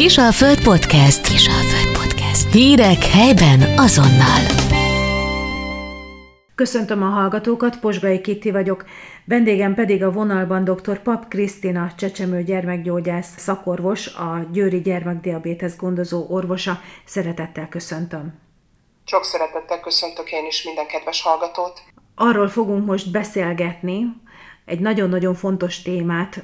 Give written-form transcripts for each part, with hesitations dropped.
Kis a Föld Podcast. Kis a Föld Podcast. Hírek helyben azonnal. Köszöntöm a hallgatókat, Pozsgai Kitti vagyok. Vendégem pedig a vonalban dr. Pap Krisztina, csecsemő gyermekgyógyász szakorvos, a győri gyermekdiabétesz gondozó orvosa. Szeretettel köszöntöm. Sok szeretettel köszöntök én is minden kedves hallgatót. Arról fogunk most beszélgetni, egy nagyon-nagyon fontos témát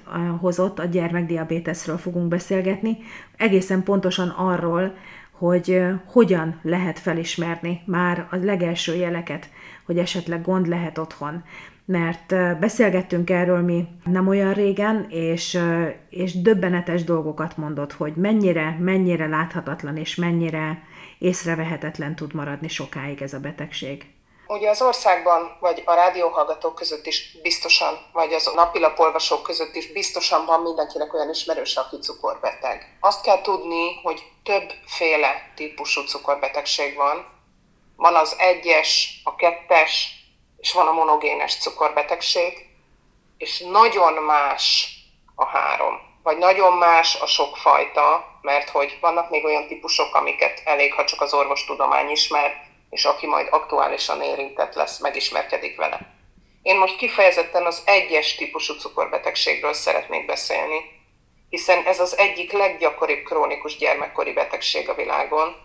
hozott, a gyermekdiabéteszről fogunk beszélgetni, egészen pontosan arról, hogy hogyan lehet felismerni már a legelső jeleket, hogy esetleg gond lehet otthon. Mert beszélgettünk erről mi nem olyan régen, és döbbenetes dolgokat mondott, hogy mennyire láthatatlan és mennyire észrevehetetlen tud maradni sokáig ez a betegség. Ugye az országban, vagy a rádióhallgatók között is biztosan, vagy az napilapolvasók között is biztosan van mindenkinek olyan ismerőse, aki cukorbeteg. Azt kell tudni, hogy többféle típusú cukorbetegség van. Van az 1-es, a 2-es, és van a monogénes cukorbetegség, és nagyon más a 3, vagy nagyon más a sokfajta, mert hogy vannak még olyan típusok, amiket elég, ha csak az orvostudomány ismer, és aki majd aktuálisan érintett lesz, megismerkedik vele. Én most kifejezetten az 1-es típusú cukorbetegségről szeretnék beszélni, hiszen ez az egyik leggyakoribb krónikus gyermekkori betegség a világon,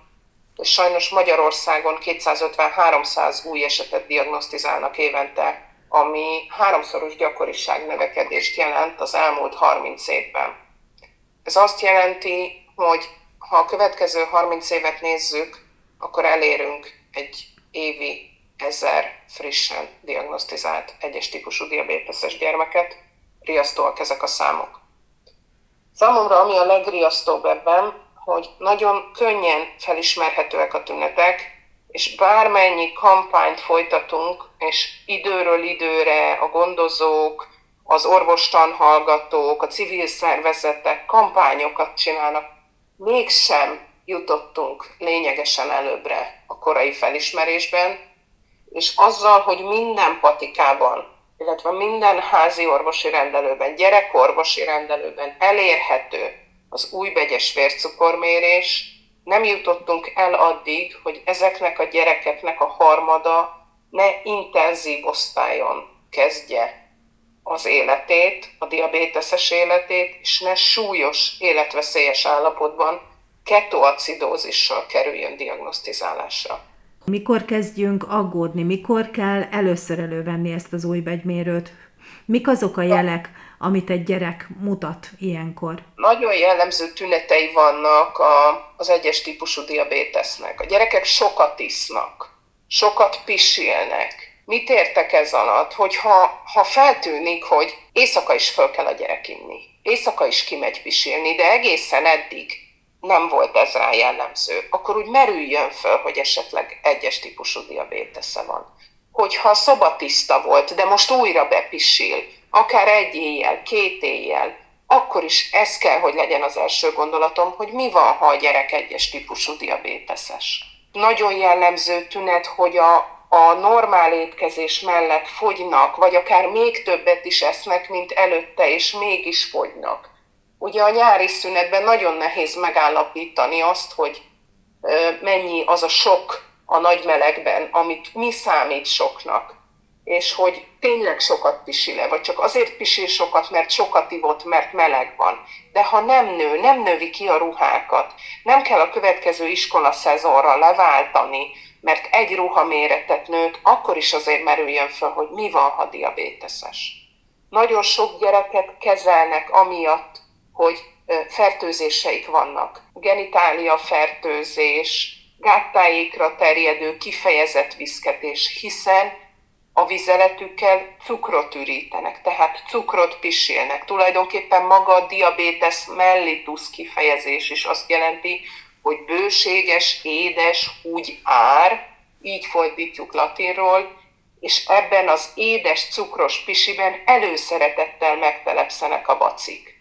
és sajnos Magyarországon 250-300 új esetet diagnosztizálnak évente, ami 3-szoros gyakoriság növekedést jelent az elmúlt 30 évben. Ez azt jelenti, hogy ha a következő 30 évet nézzük, akkor elérünk egy évi 1000 frissen diagnosztizált 1-es típusú diabéteszes gyermeket. Riasztóak ezek a számok. Számomra ami a legriasztóbb ebben, hogy nagyon könnyen felismerhetőek a tünetek, és bármennyi kampányt folytatunk, és időről időre a gondozók, az orvostanhallgatók, a civil szervezetek kampányokat csinálnak, mégsem jutottunk lényegesen előbbre a korai felismerésben, és azzal, hogy minden patikában, illetve minden házi orvosi rendelőben, gyerekorvosi rendelőben elérhető az újbegyes vércukormérés, nem jutottunk el addig, hogy ezeknek a gyerekeknek a harmada ne intenzív osztályon kezdje az életét, a diabéteszes életét, és ne súlyos, életveszélyes állapotban ketoacidózissal kerüljön diagnosztizálásra. Mikor kezdjünk aggódni? Mikor kell először elővenni ezt az újbegymérőt? Mik azok a jelek, amit egy gyerek mutat ilyenkor? Nagyon jellemző tünetei vannak az 1-es típusú diabétesznek. A gyerekek sokat isznak, sokat pisilnek. Mit értek ez alatt? Hogy ha feltűnik, hogy éjszaka is föl kell a gyerek inni, éjszaka is kimegy pisilni, de egészen eddig nem volt ez rá jellemző, akkor úgy merüljön föl, hogy esetleg 1-es típusú diabétesze van. Hogyha szobatiszta volt, de most újra bepisil, akár egy éjjel, 2 éjjel, akkor is ez kell, hogy legyen az első gondolatom, hogy mi van, ha a gyerek 1-es típusú diabéteszes. Nagyon jellemző tünet, hogy a normál étkezés mellett fogynak, vagy akár még többet is esznek, mint előtte, és mégis fogynak. Ugye a nyári szünetben nagyon nehéz megállapítani azt, hogy mennyi az a sok a nagy melegben, amit mi számít soknak, és hogy tényleg sokat pisil-e, vagy csak azért pisil sokat, mert sokat ivott, mert meleg van. De ha nem növi ki a ruhákat, nem kell a következő iskolaszezonra leváltani, mert egy ruhaméretet nőtt, akkor is azért merüljön föl, hogy mi van, ha diabéteszes. Nagyon sok gyereket kezelnek amiatt, hogy fertőzéseik vannak. Genitália fertőzés, gáttájékra terjedő kifejezett viszketés, hiszen a vizeletükkel cukrot ürítenek, tehát cukrot pisilnek. Tulajdonképpen maga a diabetes mellitus kifejezés is azt jelenti, hogy bőséges, édes, húgy ár, így fordítjuk latinról, és ebben az édes, cukros pisiben előszeretettel megtelepszenek a bacik.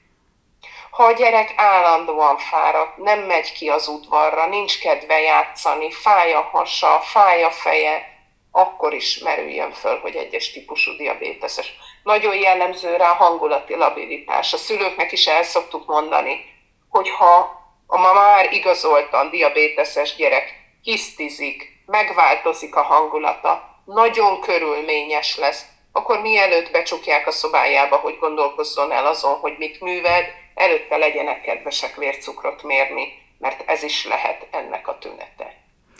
Ha a gyerek állandóan fáradt, nem megy ki az udvarra, nincs kedve játszani, fáj a hasa, fáj a feje, akkor is merüljön föl, hogy 1-es típusú diabéteszes. Nagyon jellemző rá hangulati labilitás. A szülőknek is el szoktuk mondani, hogy ha a ma már igazoltan diabéteses gyerek hisztizik, megváltozik a hangulata, nagyon körülményes lesz, akkor mielőtt becsukják a szobájába, hogy gondolkozzon el azon, hogy mit műved, előtte legyenek kedvesek vércukrot mérni, mert ez is lehet ennek a tünete.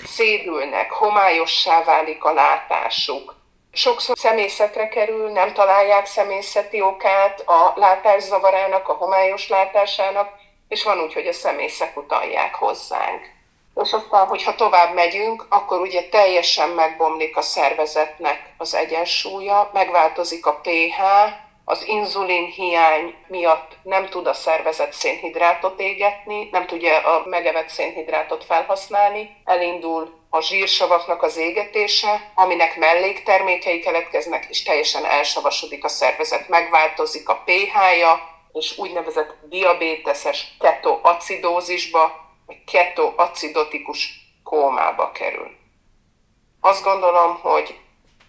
Szédülnek, homályossá válik a látásuk. Sokszor szemészetre kerül, nem találják szemészeti okát a látászavarának, a homályos látásának, és van úgy, hogy a szemészek utalják hozzánk. És aztán, hogyha tovább megyünk, akkor ugye teljesen megbomlik a szervezetnek az egyensúlya, megváltozik a pH, az inzulin hiány miatt nem tud a szervezet szénhidrátot égetni, nem tudja a megevett szénhidrátot felhasználni, elindul a zsírsavaknak az égetése, aminek melléktermékei keletkeznek, és teljesen elsavasodik a szervezet, megváltozik a pH-ja, és úgynevezett diabéteses ketoacidózisba, vagy ketoacidotikus kómába kerül. Azt gondolom, hogy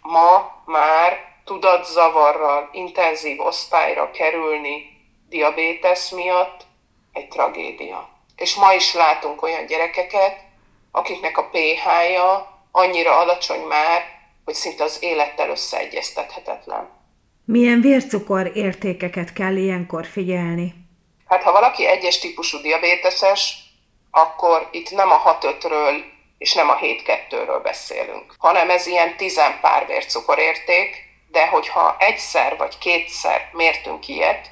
ma már tudatzavarral, intenzív osztályra kerülni diabétesz miatt egy tragédia. És ma is látunk olyan gyerekeket, akiknek a pH-ja annyira alacsony már, hogy szinte az élettel összeegyeztethetetlen. Milyen vércukor értékeket kell ilyenkor figyelni? Hát ha valaki egyes típusú diabéteses, akkor itt nem a 6-5-ről és nem a 7-2-ről beszélünk, hanem ez ilyen 10 pár vércukorérték, de hogyha egyszer vagy kétszer mértünk ilyet,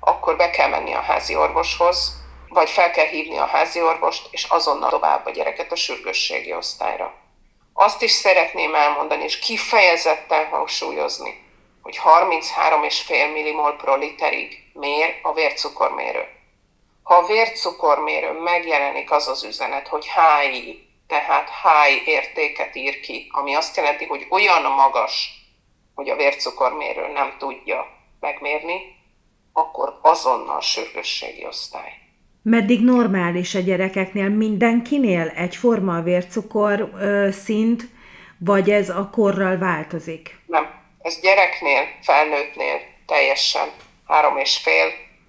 akkor be kell menni a házi orvoshoz, vagy fel kell hívni a házi orvost, és azonnal tovább a gyereket a sürgősségi osztályra. Azt is szeretném elmondani, és kifejezetten hangsúlyozni, hogy 33,5 millimol pro literig mér a vércukormérő. Ha a vércukormérőn megjelenik az az üzenet, hogy HI, tehát HI értéket ír ki, ami azt jelenti, hogy olyan magas, hogy a vércukormérő nem tudja megmérni, akkor azonnal sürgősségi osztály. Meddig normális a gyerekeknél? Mindenkinél egyforma a vércukor szint, vagy ez a korral változik? Nem. Ez gyereknél, felnőttnél teljesen 3,5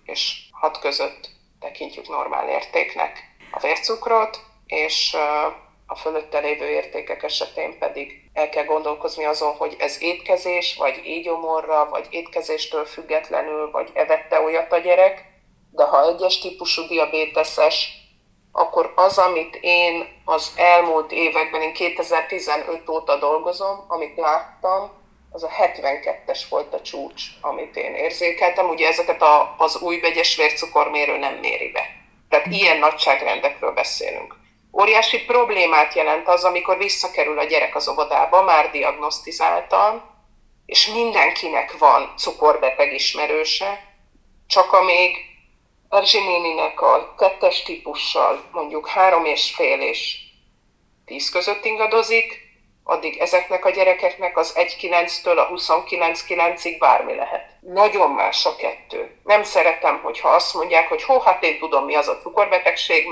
és 6 között tekintjük normál értéknek a vércukrot, és a fölötte lévő értékek esetén pedig el kell gondolkozni azon, hogy ez étkezés, vagy égyomorra, vagy étkezéstől függetlenül, vagy evette olyat a gyerek, de ha egyes típusú diabéteses, akkor az, amit én az elmúlt években, én 2015 óta dolgozom, amit láttam, az a 72-es volt a csúcs, amit én érzékeltem. Ugye ezeket az újbegyes vércukormérő nem méri be. Tehát ilyen nagyságrendekről beszélünk. Óriási problémát jelent az, amikor visszakerül a gyerek az óvodába, már diagnosztizáltan, és mindenkinek van cukorbeteg ismerőse, csak amíg Erzsi néninek a 2-es típussal mondjuk 3,5 és 10 között ingadozik, addig ezeknek a gyerekeknek az 1,9-től a 29,9-ig bármi lehet. Nagyon más a kettő. Nem szeretem, hogyha azt mondják, hogy hát én tudom, mi az a cukorbetegség,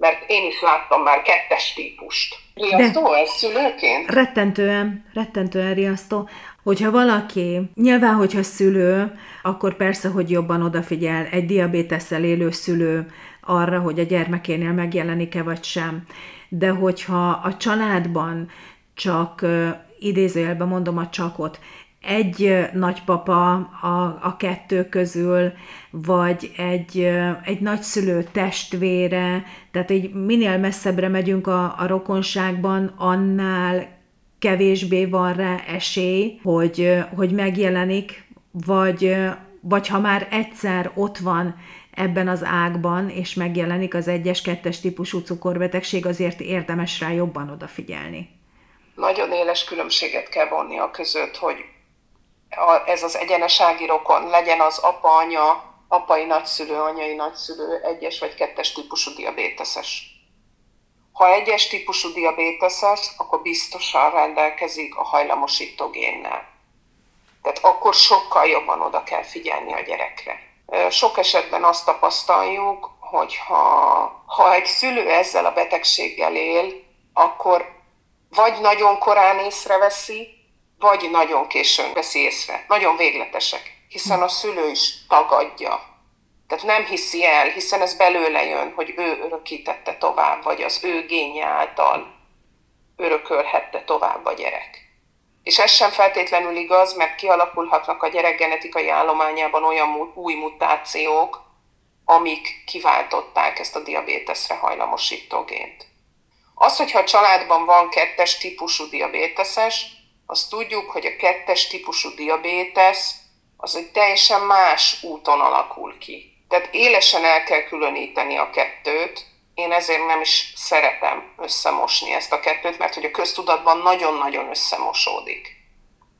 mert én is láttam már 2-es típust. Riasztó ez szülőként? Rettentően riasztó. Hogyha valaki, nyilván, hogyha szülő, akkor persze, hogy jobban odafigyel egy diabétesszel élő szülő arra, hogy a gyermekénél megjelenik-e vagy sem. De hogyha a családban csak, idézőjelben mondom a csakot, egy nagypapa a 2 közül, vagy egy nagyszülő testvére, tehát így minél messzebbre megyünk a rokonságban, annál kevésbé van rá esély, hogy megjelenik, vagy ha már egyszer ott van ebben az ágban, és megjelenik az 1-2-es típusú cukorbetegség, azért érdemes rá jobban odafigyelni. Nagyon éles különbséget kell vonni a között, hogy ez az egyenesági rokon, legyen az apa, anya, apai nagyszülő, anyai nagyszülő, 1-es vagy 2-es típusú diabéteses. Ha 1-es típusú diabéteses, akkor biztosan rendelkezik a hajlamosító génnel. Tehát akkor sokkal jobban oda kell figyelni a gyerekre. Sok esetben azt tapasztaljuk, hogy ha egy szülő ezzel a betegséggel él, akkor vagy nagyon korán észreveszi, vagy nagyon későn veszi észre. Nagyon végletesek, hiszen a szülő is tagadja Tehát nem hiszi el, hiszen ez belőle jön, hogy ő örökítette tovább, vagy az ő génje által örökölhette tovább a gyerek. És ez sem feltétlenül igaz, mert kialakulhatnak a gyerek genetikai állományában olyan új mutációk, amik kiváltották ezt a diabéteszre hajlamosító gént. Az, hogyha a családban van 2-es típusú diabéteszes, azt tudjuk, hogy a 2-es típusú diabétesz az egy teljesen más úton alakul ki. Tehát élesen el kell különíteni a kettőt, én ezért nem is szeretem összemosni ezt a kettőt, mert hogy a köztudatban nagyon-nagyon összemosódik.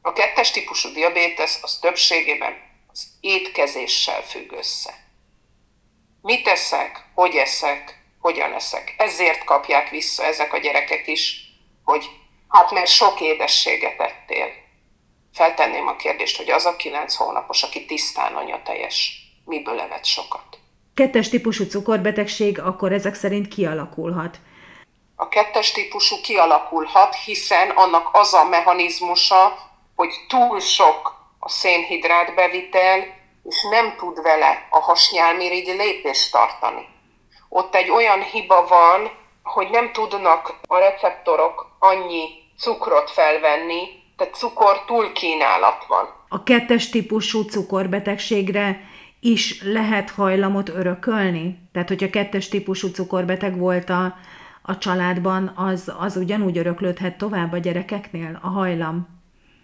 A 2-es típusú diabétesz az többségében az étkezéssel függ össze. Mit eszek, hogy eszek, hogyan eszek. Ezért kapják vissza ezek a gyerekek is, hogy hát mert sok édességet ettél. Feltenném a kérdést, hogy az a 9 hónapos, aki tisztán anyatejes, miből evett sokat? 2-es típusú cukorbetegség akkor ezek szerint kialakulhat? A 2-es típusú kialakulhat, hiszen annak az a mechanizmusa, hogy túl sok a szénhidrát bevitel, és nem tud vele a hasnyálmirigy lépést tartani. Ott egy olyan hiba van, hogy nem tudnak a receptorok annyi cukrot felvenni, tehát cukor túlkínálat van. A 2-es típusú cukorbetegségre is lehet hajlamot örökölni? Tehát, hogyha 2-es típusú cukorbeteg volt a családban, az ugyanúgy öröklődhet tovább a gyerekeknél a hajlam?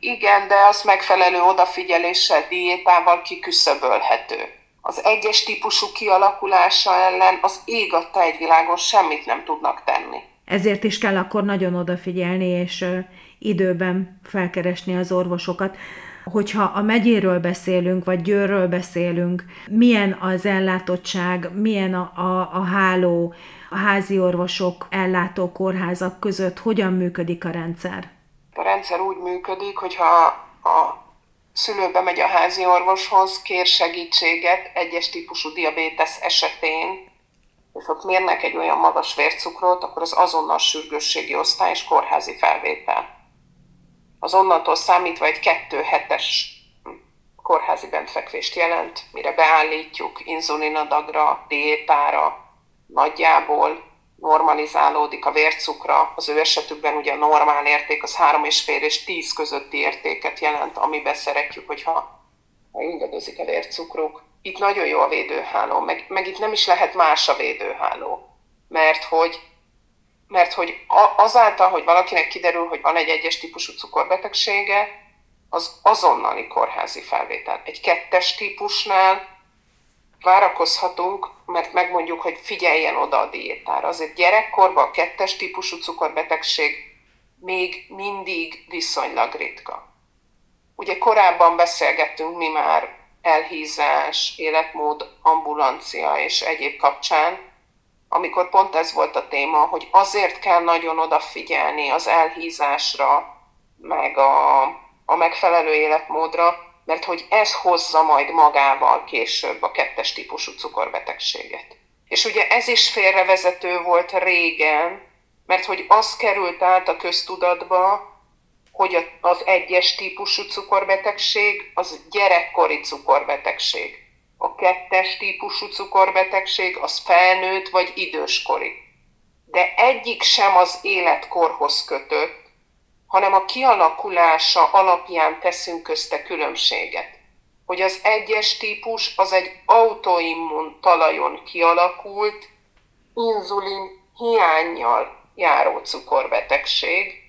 Igen, de az megfelelő odafigyeléssel, diétával kiküszöbölhető. Az 1-es típusú kialakulása ellen az ég adta egy világon semmit nem tudnak tenni. Ezért is kell akkor nagyon odafigyelni, és időben felkeresni az orvosokat. Hogyha a megyéről beszélünk, vagy Győrről beszélünk, milyen az ellátottság, milyen a háló, a házi orvosok, ellátó kórházak között, hogyan működik a rendszer? A rendszer úgy működik, hogyha a szülő bemegy a házi orvoshoz, kér segítséget 1-es típusú diabétesz esetén, és ott mérnek egy olyan magas vércukrot, akkor az azonnal sürgősségi osztály és kórházi felvétel. Az onnantól számítva egy 2 hetes kórházi bentfekvést jelent, mire beállítjuk inzulinadagra, diétára, nagyjából normalizálódik a vércukra. Az ő esetükben ugye a normál érték az 3,5 és 10 közötti értéket jelent, amiben szeretjük, hogyha ingadozik a vércukruk. Itt nagyon jó a védőháló, meg itt nem is lehet más a védőháló, mert hogy azáltal, hogy valakinek kiderül, hogy van egy 1-es típusú cukorbetegsége, az azonnali kórházi felvétel. Egy 2-es típusnál várakozhatunk, mert megmondjuk, hogy figyeljen oda a diétára. Azért gyerekkorban a 2-es típusú cukorbetegség még mindig viszonylag ritka. Ugye korábban beszélgettünk mi már elhízás, életmód, ambulancia és egyéb kapcsán, amikor pont ez volt a téma, hogy azért kell nagyon odafigyelni az elhízásra, meg a megfelelő életmódra, mert hogy ez hozza majd magával később a 2-es típusú cukorbetegséget. És ugye ez is félrevezető volt régen, mert hogy az került át a köztudatba, hogy az 1-es típusú cukorbetegség az gyerekkori cukorbetegség. A 2-es típusú cukorbetegség az felnőtt vagy időskori. De egyik sem az életkorhoz kötött, hanem a kialakulása alapján teszünk közte különbséget. Hogy az 1-es típus az egy autoimmun talajon kialakult, inzulin hiánnyal járó cukorbetegség,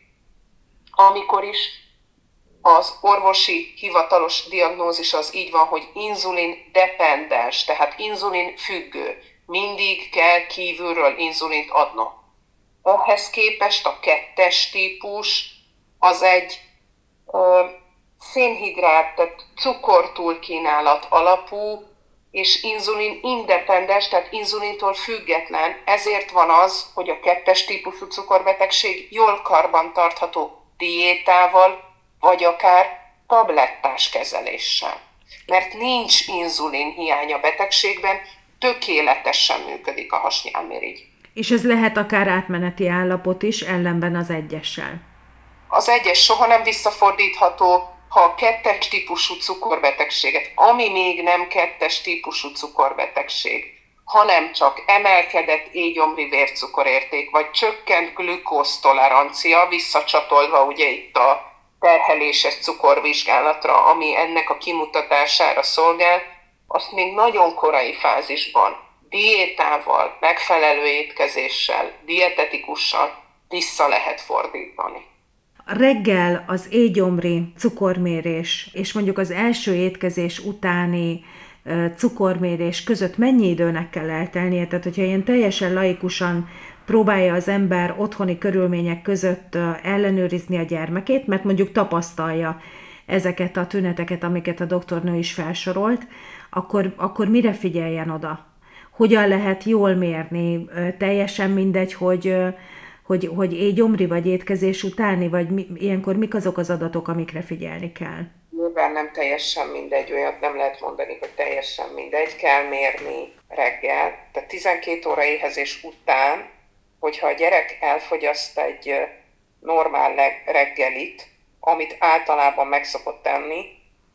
amikor is az orvosi hivatalos diagnózis az így van, hogy inzulin dependens, tehát inzulin függő. Mindig kell kívülről inzulint adnom. Ehhez képest a 2-es típus az egy szénhidrát, tehát cukortúlkínálat alapú, és inzulin independens, tehát inzulintól független. Ezért van az, hogy a 2-es típusú cukorbetegség jól karban tartható diétával, vagy akár tablettás kezeléssel. Mert nincs inzulin hiány a betegségben, tökéletesen működik a hasnyálmirigy. És ez lehet akár átmeneti állapot is, ellenben az 1-essel. Az 1-es soha nem visszafordítható, ha a 2-es típusú cukorbetegséget, ami még nem 2-es típusú cukorbetegség, hanem csak emelkedett égyomri vércukorérték, vagy csökkent glükóztolerancia, visszacsatolva ugye itt a terheléses cukorvizsgálatra, ami ennek a kimutatására szolgál, azt még nagyon korai fázisban, diétával, megfelelő étkezéssel, dietetikussal vissza lehet fordítani. Reggel az égyomri cukormérés és mondjuk az első étkezés utáni cukormérés között mennyi időnek kell eltelnie? Tehát, hogyha ilyen teljesen laikusan próbálja az ember otthoni körülmények között ellenőrizni a gyermekét, mert mondjuk tapasztalja ezeket a tüneteket, amiket a doktornő is felsorolt, akkor mire figyeljen oda? Hogyan lehet jól mérni? Teljesen mindegy, hogy égyomri vagy étkezés utáni, vagy ilyenkor mik azok az adatok, amikre figyelni kell? Nyilván nem teljesen mindegy, olyat nem lehet mondani, hogy teljesen mindegy, kell mérni reggel. Tehát 12 óra éhezés után, hogyha a gyerek elfogyaszt egy normál reggelit, amit általában meg szokott tenni,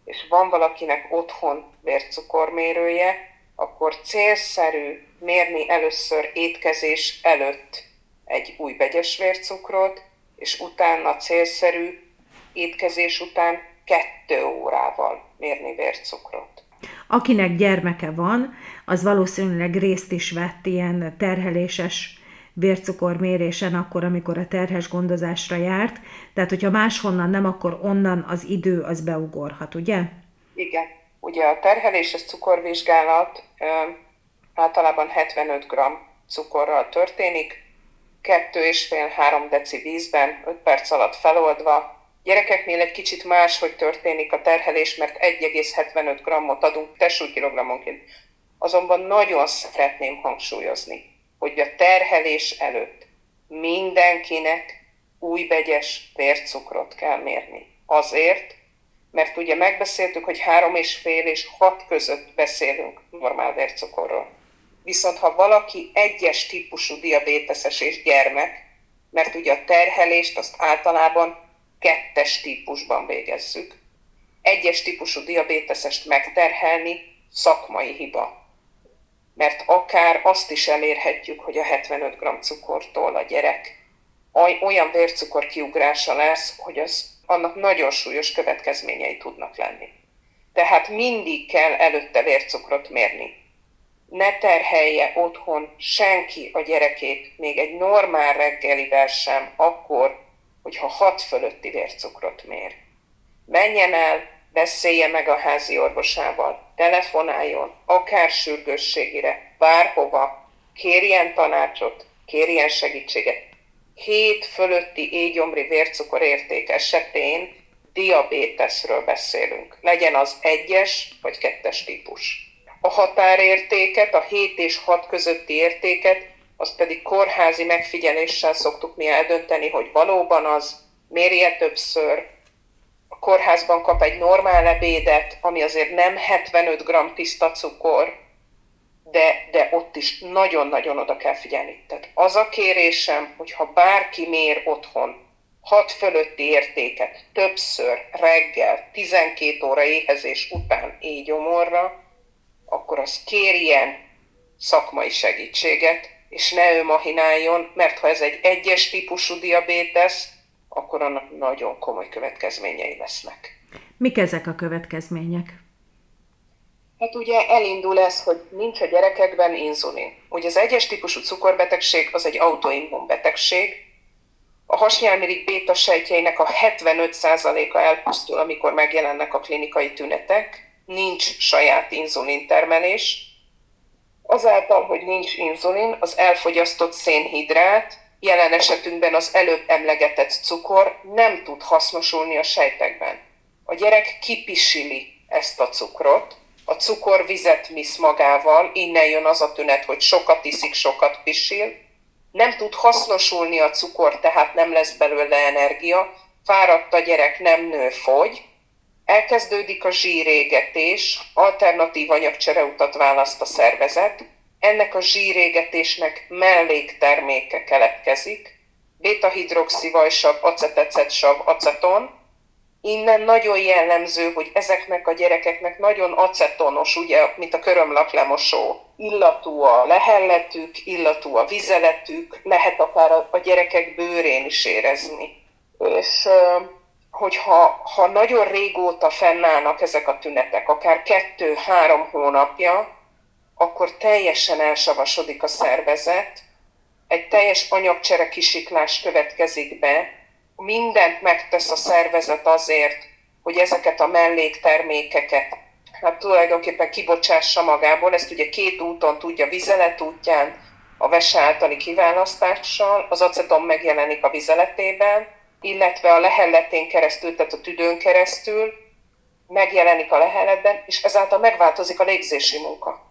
és van valakinek otthon vércukormérője, akkor célszerű mérni először étkezés előtt egy új vegyes vércukrot, és utána célszerű étkezés után 2 órával mérni vércukrot. Akinek gyermeke van, az valószínűleg részt is vett ilyen terheléses vércukormérésen akkor, amikor a terhes gondozásra járt. Tehát, hogyha máshonnan nem, akkor onnan az idő az beugorhat, ugye? Igen. Ugye a terheléses cukorvizsgálat általában 75 g cukorral történik, 2,5-3 deci vízben, 5 perc alatt feloldva. Gyerekeknél egy kicsit máshogy történik a terhelés, mert 1,75 g-ot adunk testsúlykilogrammonként. Azonban nagyon szeretném hangsúlyozni, hogy a terhelés előtt mindenkinek új vegyes vércukrot kell mérni. Azért, mert ugye megbeszéltük, hogy 3,5 és 6 között beszélünk normál vércukorról. Viszont ha valaki 1-es típusú diabéteses és gyermek, mert ugye a terhelést azt általában 2-es típusban végezzük, 1-es típusú diabéteszest megterhelni szakmai hiba. Mert akár azt is elérhetjük, hogy a 75 g cukortól a gyerek olyan vércukor kiugrása lesz, hogy annak nagyon súlyos következményei tudnak lenni. Tehát mindig kell előtte vércukrot mérni. Ne terhelje otthon senki a gyerekét, még egy normál reggelivel sem, akkor, hogyha 6 fölötti vércukrot mér. Menjen el, beszélje meg a házi orvosával, telefonáljon, akár sürgősségire, bárhova, kérjen tanácsot, kérjen segítséget. 7 fölötti égyomri vércukorérték esetén diabéteszről beszélünk. Legyen az 1-es vagy 2-es típus. A határértéket, a 7 és 6 közötti értéket, azt pedig kórházi megfigyeléssel szoktuk mi eldönteni, hogy valóban az, mérje többször, a kórházban kap egy normál ebédet, ami azért nem 75 g tiszta cukor, de ott is nagyon-nagyon oda kell figyelni. Tehát az a kérésem, hogyha bárki mér otthon 6 fölötti értéket többször reggel, 12 óra éhezés után égyomorra, akkor az kérjen szakmai segítséget, és ne ő mahináljon, mert ha ez egy 1-es típusú diabétesz, akkor annak nagyon komoly következményei lesznek. Mik ezek a következmények? Hát ugye elindul ez, hogy nincs a gyerekekben inzulin. Ugye az 1-es típusú cukorbetegség az egy autoimmun betegség. A hasnyálmirigy béta sejtjeinek a 75%-a elpusztul, amikor megjelennek a klinikai tünetek. Nincs saját inzulintermelés. Azáltal, hogy nincs inzulin, az elfogyasztott szénhidrát, jelen esetünkben az előbb emlegetett cukor nem tud hasznosulni a sejtekben. A gyerek kipisili ezt a cukrot, a cukor vizet visz magával, innen jön az a tünet, hogy sokat iszik, sokat pisil, nem tud hasznosulni a cukor, tehát nem lesz belőle energia, fáradt a gyerek, nem nő, fogy, elkezdődik a zsírégetés, alternatív anyagcsereutat választ a szervezet, ennek a zsírégetésnek mellékterméke keletkezik, béta-hidroxivajsav, acetecetsav, aceton, Innen nagyon jellemző, hogy ezeknek a gyerekeknek nagyon acetonos, ugye, mint a körömlaklemosó, illatú a lehelletük, illatú a vizeletük, lehet akár a gyerekek bőrén is érezni. És hogyha nagyon régóta fennállnak ezek a tünetek, akár 2-3 hónapja, akkor teljesen elsavasodik a szervezet, egy teljes anyagcsere kisiklás következik be, mindent megtesz a szervezet azért, hogy ezeket a melléktermékeket, hát tulajdonképpen kibocsássa magából, ezt ugye 2 úton tudja, vizelet útján, a vese általi kiválasztással, az aceton megjelenik a vizeletében, illetve a lehelletén keresztül, tehát a tüdőn keresztül megjelenik a lehelletben, és ezáltal megváltozik a légzési munka.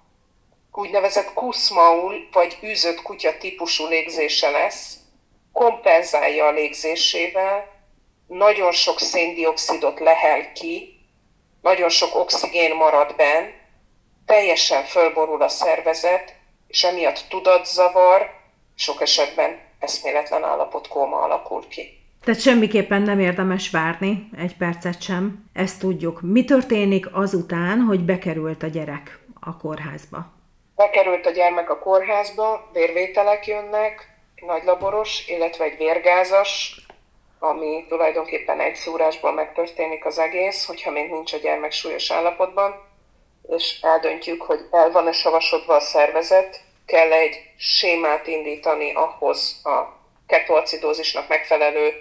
Úgynevezett kuszmaul, vagy űzött kutya típusú légzése lesz, kompenzálja a légzésével, nagyon sok széndioxidot lehel ki, nagyon sok oxigén marad benn, teljesen fölborul a szervezet, és emiatt tudatzavar, sok esetben eszméletlen állapot, kóma alakul ki. Tehát semmiképpen nem érdemes várni, egy percet sem, ezt tudjuk. Mi történik azután, hogy bekerült a gyerek a kórházba? Bekerült a gyermek a kórházba, vérvételek jönnek, nagylaboros, illetve egy vérgázas, ami tulajdonképpen egy szúrásból megtörténik az egész, hogyha még nincs a gyermek súlyos állapotban, és eldöntjük, hogy el van-e savasodva a szervezet, kell egy sémát indítani ahhoz a ketoacidózisnak megfelelő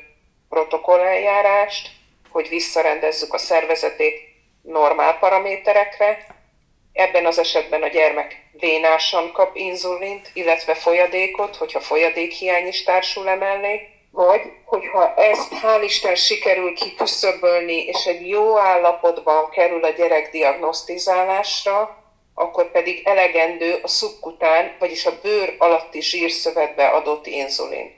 protokollájárást, hogy visszarendezzük a szervezetét normál paraméterekre. Ebben az esetben a gyermek vénásan kap inzulint, illetve folyadékot, hogyha folyadékhiány is társul emellé, vagy hogyha ezt hál' Isten sikerül kiküszöbölni, és egy jó állapotban kerül a gyerek diagnosztizálásra, akkor pedig elegendő a szubkután, vagyis a bőr alatti zsírszövetbe adott inzulin.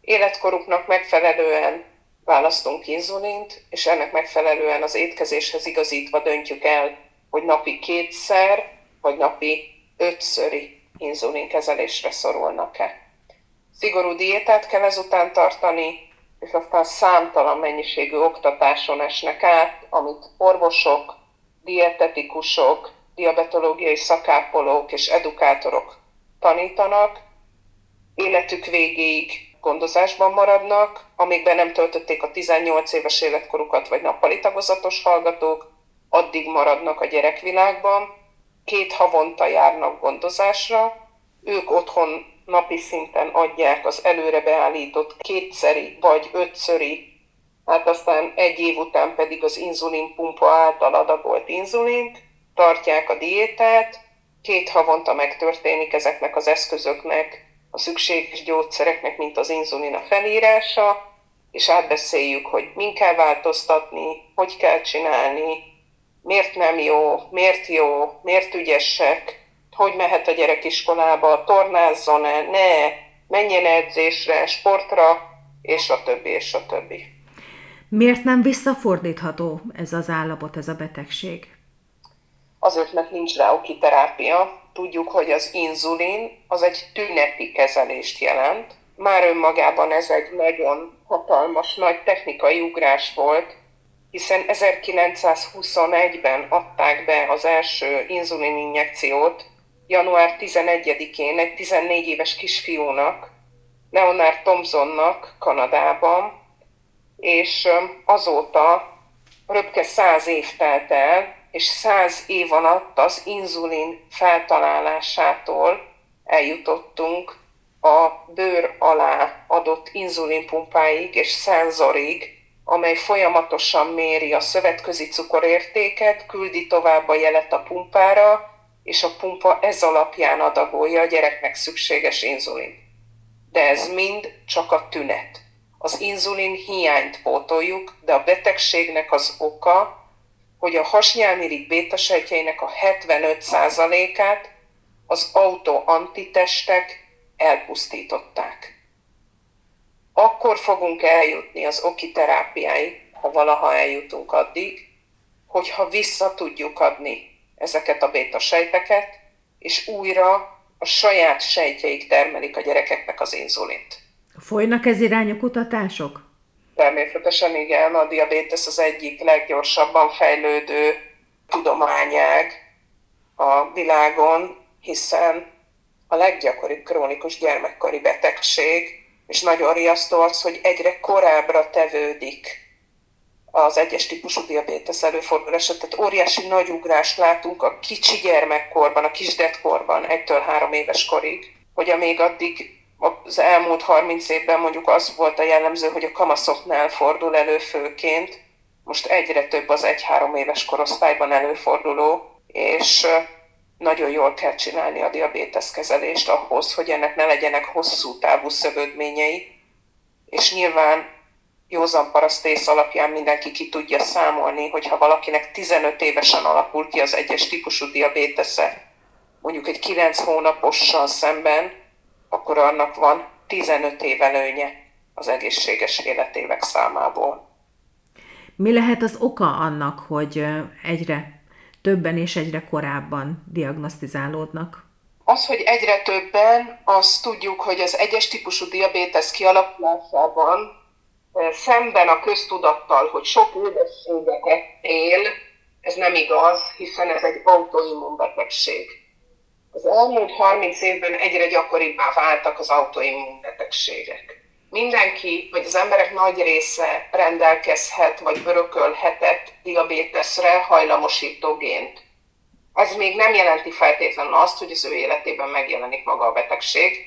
Életkoruknak megfelelően választunk inzulint, és ennek megfelelően az étkezéshez igazítva döntjük el, hogy napi 2-szer, vagy napi 5-szöri inzulinkezelésre szorulnak-e. Szigorú diétát kell ezután tartani, és aztán számtalan mennyiségű oktatáson esnek át, amit orvosok, dietetikusok, diabetológiai szakápolók és edukátorok tanítanak. Életük végéig gondozásban maradnak, amikben nem töltötték a 18 éves életkorukat, vagy nappali tagozatos hallgatók, addig maradnak a gyerekvilágban, 2 havonta járnak gondozásra, ők otthon napi szinten adják az előre beállított 2-szeri vagy 5-szöri, hát aztán egy év után pedig az inzulinpumpa által adagolt inzulint, tartják a diétát, 2 havonta megtörténik ezeknek az eszközöknek, a szükséges gyógyszereknek, mint az inzulin a felírása, és átbeszéljük, hogy min kell változtatni, hogy kell csinálni, miért nem jó, miért ügyesek, hogy mehet a gyerek iskolába, tornázzon-e, ne, menjen edzésre, sportra, és a többi, és a többi. Miért nem visszafordítható ez az állapot, ez a betegség? Azért, mert nincs rá okiterápia. Tudjuk, hogy az inzulin az egy tüneti kezelést jelent. Már önmagában ez egy nagyon hatalmas, nagy technikai ugrás volt, hiszen 1921-ben adták be az első inzulininjekciót, január 11-én egy 14 éves kisfiúnak, Leonard Thompsonnak Kanadában, és azóta röpke 100 év telt el, és 100 év alatt az inzulin feltalálásától eljutottunk a bőr alá adott inzulinpumpáig és szenzorig, amely folyamatosan méri a szövetközi cukorértéket, küldi tovább a jelet a pumpára, és a pumpa ez alapján adagolja a gyereknek szükséges inzulin. De ez mind csak a tünet. Az inzulin hiányt pótoljuk, de a betegségnek az oka, hogy a hasnyálmirigy bétasejtjeinek a 75%-át az autoantitestek elpusztították. Akkor fogunk eljutni az okiterápiáig, ha valaha eljutunk addig, hogyha vissza tudjuk adni ezeket a bétasejteket, és újra a saját sejtjeik termelik a gyerekeknek az inzulint. Folynak ez irányú kutatások? Természetesen igen, a diabétesz az egyik leggyorsabban fejlődő tudományág a világon, hiszen a leggyakoribb krónikus gyermekkori betegség, és nagyon riasztó az, hogy egyre korábbra tevődik az egyes típusú diabétesz előfordul eset, tehát óriási nagy ugrást látunk a kicsi gyermekkorban, a kisdetkorban 1-3 éves korig, hogy amíg addig az elmúlt 30 évben mondjuk az volt a jellemző, hogy a kamaszoknál fordul elő főként, most egyre több az 1-3 éves korosztályban előforduló, és nagyon jól kell csinálni a diabétesz kezelést ahhoz, hogy ennek ne legyenek hosszú távú szövődményei, és nyilván józan parasztész alapján mindenki ki tudja számolni, hogyha valakinek 15 évesen alakul ki az egyes típusú diabétesze, mondjuk egy 9 hónapossal szemben, akkor annak van 15 év előnye az egészséges életévek számából. Mi lehet az oka annak, hogy egyre többen és egyre korábban diagnosztizálódnak? Az, hogy egyre többen, azt tudjuk, hogy az egyes típusú diabétesz kialakulásában szemben a köztudattal, hogy sok édességeket él, ez nem igaz, hiszen ez egy autoimmunbetegség. Az elmúlt 30 évben egyre gyakoribbá váltak az autoimmunbetegségek. Mindenki, vagy az emberek nagy része rendelkezhet, vagy örökölhetett diabéteszre hajlamosító gént. Ez még nem jelenti feltétlenül azt, hogy az ő életében megjelenik maga a betegség,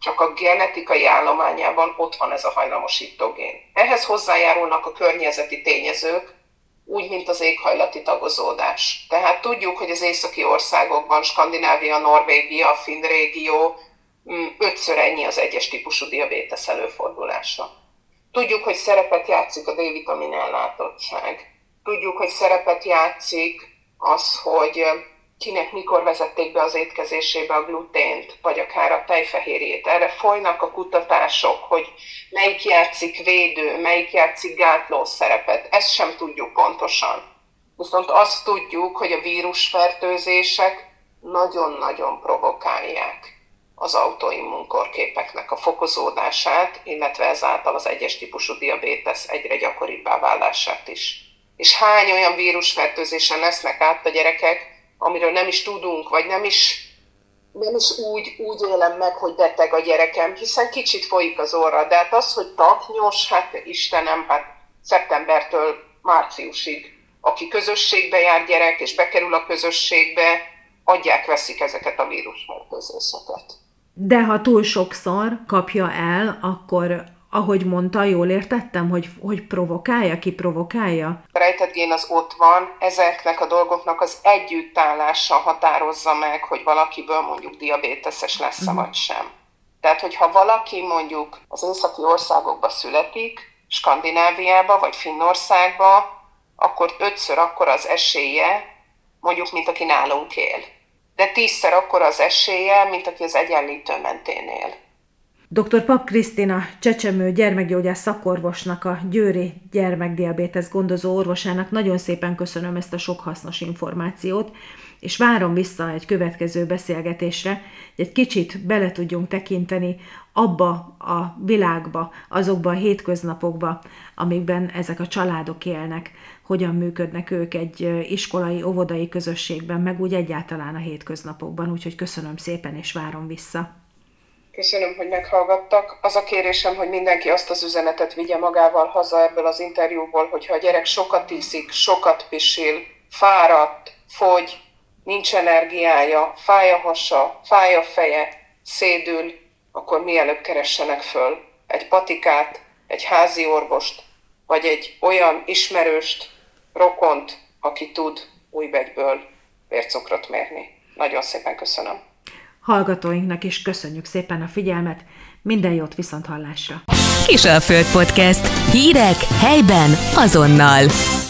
csak a genetikai állományában ott van ez a hajlamosító gén. Ehhez hozzájárulnak a környezeti tényezők, úgy, mint az éghajlati tagozódás. Tehát tudjuk, hogy az északi országokban, Skandinávia, Norvégia, Finn régió, 5-ször ennyi az egyes típusú diabétesz előfordulása. Tudjuk, hogy szerepet játszik a D-vitamin ellátottság. Tudjuk, hogy szerepet játszik az, hogy kinek mikor vezették be az étkezésébe a glutént, vagy akár a tejfehérjét. Erre folynak a kutatások, hogy melyik játszik védő, melyik játszik gátló szerepet. Ezt sem tudjuk pontosan. Viszont azt tudjuk, hogy a vírusfertőzések nagyon-nagyon provokálják az autoimmunkorképeknek a fokozódását, illetve ezáltal az egyes típusú diabétesz egyre gyakoribbá válását is. És hány olyan vírusfertőzésen lesznek át a gyerekek, amiről nem is tudunk, vagy nem is úgy élem meg, hogy beteg a gyerekem, hiszen kicsit folyik az orra, de hát az, hogy taknyos, hát Istenem, hát szeptembertől márciusig. Aki közösségbe jár gyerek, és bekerül a közösségbe, adják-veszik ezeket a vírusfertőzéseket. De ha túl sokszor kapja el, akkor, ahogy mondta, jól értettem, hogy provokálja, ki provokálja? A rejtett gén az ott van, ezeknek a dolgoknak az együttállása határozza meg, hogy valakiből mondjuk diabéteszes lesz vagy sem. Tehát, hogyha valaki mondjuk az északi országokba születik, Skandináviába vagy Finnországba, akkor 5-ször akkor az esélye, mondjuk, mint aki nálunk él. De 10-szer akkor az esélye, mint aki az egyenlítő mentén él. Dr. Pap Krisztina csecsemő gyermekgyógyász szakorvosnak, a győri gyermekdiabétesz gondozó orvosának nagyon szépen köszönöm ezt a sok hasznos információt, és várom vissza egy következő beszélgetésre, hogy egy kicsit bele tudjunk tekinteni abba a világba, azokba a hétköznapokba, amikben ezek a családok élnek, hogyan működnek ők egy iskolai, óvodai közösségben, meg úgy egyáltalán a hétköznapokban, úgyhogy köszönöm szépen, és várom vissza. Köszönöm, hogy meghallgattak. Az a kérésem, hogy mindenki azt az üzenetet vigye magával haza ebből az interjúból, hogyha a gyerek sokat iszik, sokat pisil, fáradt, fogy, nincs energiája, fáj a hasa, fáj a feje, szédül, akkor mielőbb keressenek föl egy patikát, egy házi orvost, vagy egy olyan ismerőst, rokont, aki tud újbegyből vércukrot mérni. Nagyon szépen köszönöm. Hallgatóinknak is köszönjük szépen a figyelmet, minden jót, viszonthallásra! Kis a Föld Podcast. Hírek helyben, azonnal!